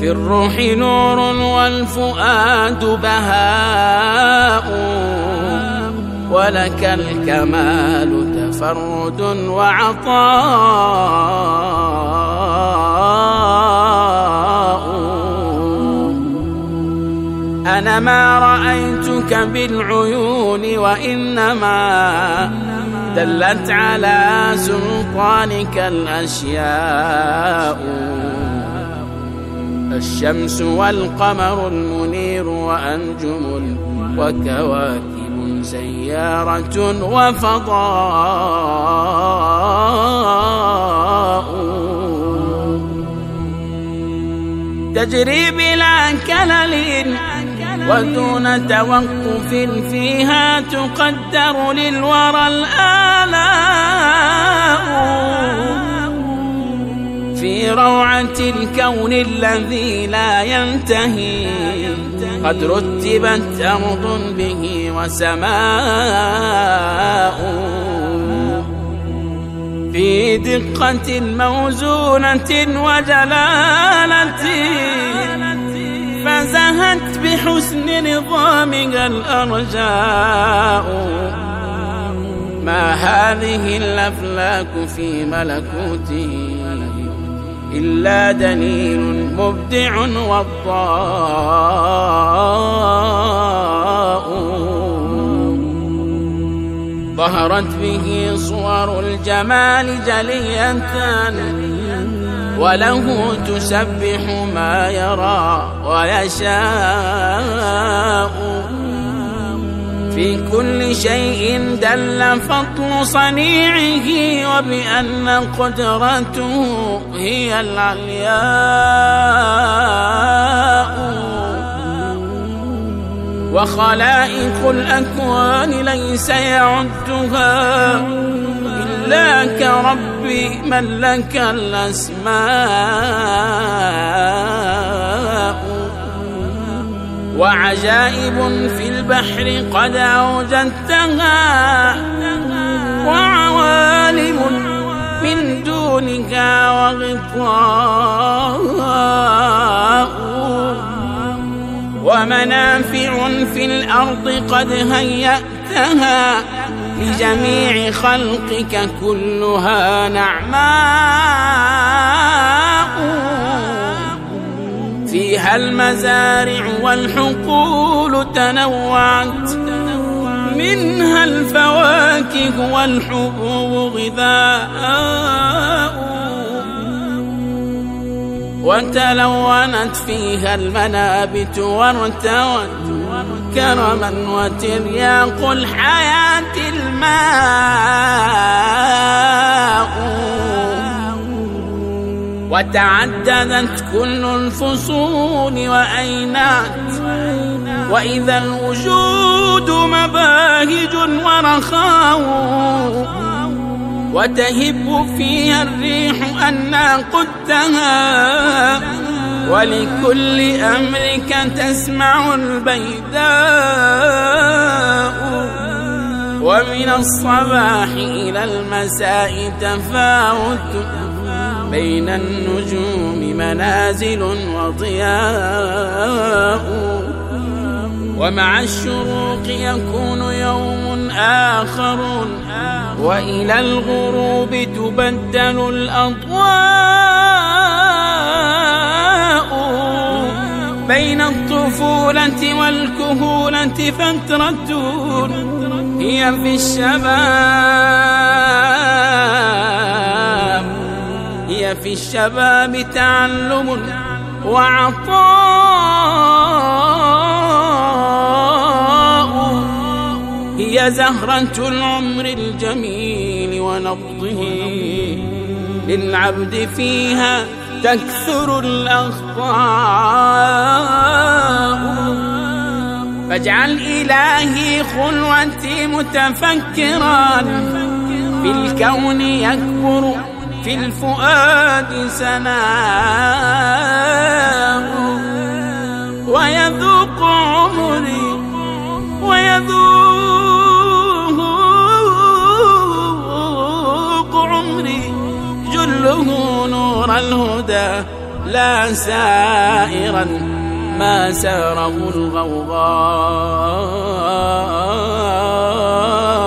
في الروح نور والفؤاد بهاء ولك الكمال تفرد وعطاء. أنا ما رأيتك بالعيون وإنما دلت على سلطانك الأشياء. الشمس والقمر المنير وأنجم وكواكب سيارة وفضاء تجري بلا كلل ودون توقف فيها تقدر للورى الآلاء. في روعة الكون الذي لا ينتهي قد رتبت أرض به وسماء. في دقة موزونة وجلالة فزهت بحسن نظامها الأرجاء. ما هذه الأفلاك في ملكوته إلا دليل مبدع وضاء. ظهرت به صور الجمال جلية وله تسبح ما يرى ويشاء. في كل شيء دل فضل صنيعه وبأن قدرته هي العلياء. وخلائق الأكوان ليس يعدها إلا كربي من لك الأسماء. وعجائب في البحر قد أوجدتها وعوالم من دونك وغطاء. ومنافع في الأرض قد هيأتها لجميع خلقك كلها نعماء. فيها المزارع والحقول تنوعت منها الفواكه والحبوب غذاء. وتلونت فيها المنابت وارتوت كرما وترياق الحياة الماء. وتعددت كل الفصول وأينات وإذا الوجود مباهج ورخاء. وتهب فيها الريح أنا قدتها ولكل أمرك تسمع البيداء. ومن الصباح إلى المساء تفاوت بين النجوم منازل وضياء. ومع الشروق يكون يوم آخر وإلى الغروب تبدل الأضواء. بين الطفولة والكهولة فترة هي في الشباب تعلم وعطاء. هي زهرة العمر الجميل ونبضه للعبد فيها تكثر الأخطاء. فاجعل إلهي خلوتي متفكرا في الكون يكبر في الفؤاد سناه. ويذوق عمري ويذوق عمري كله نور الهدى لا سائرا ما ساره الغوغاء.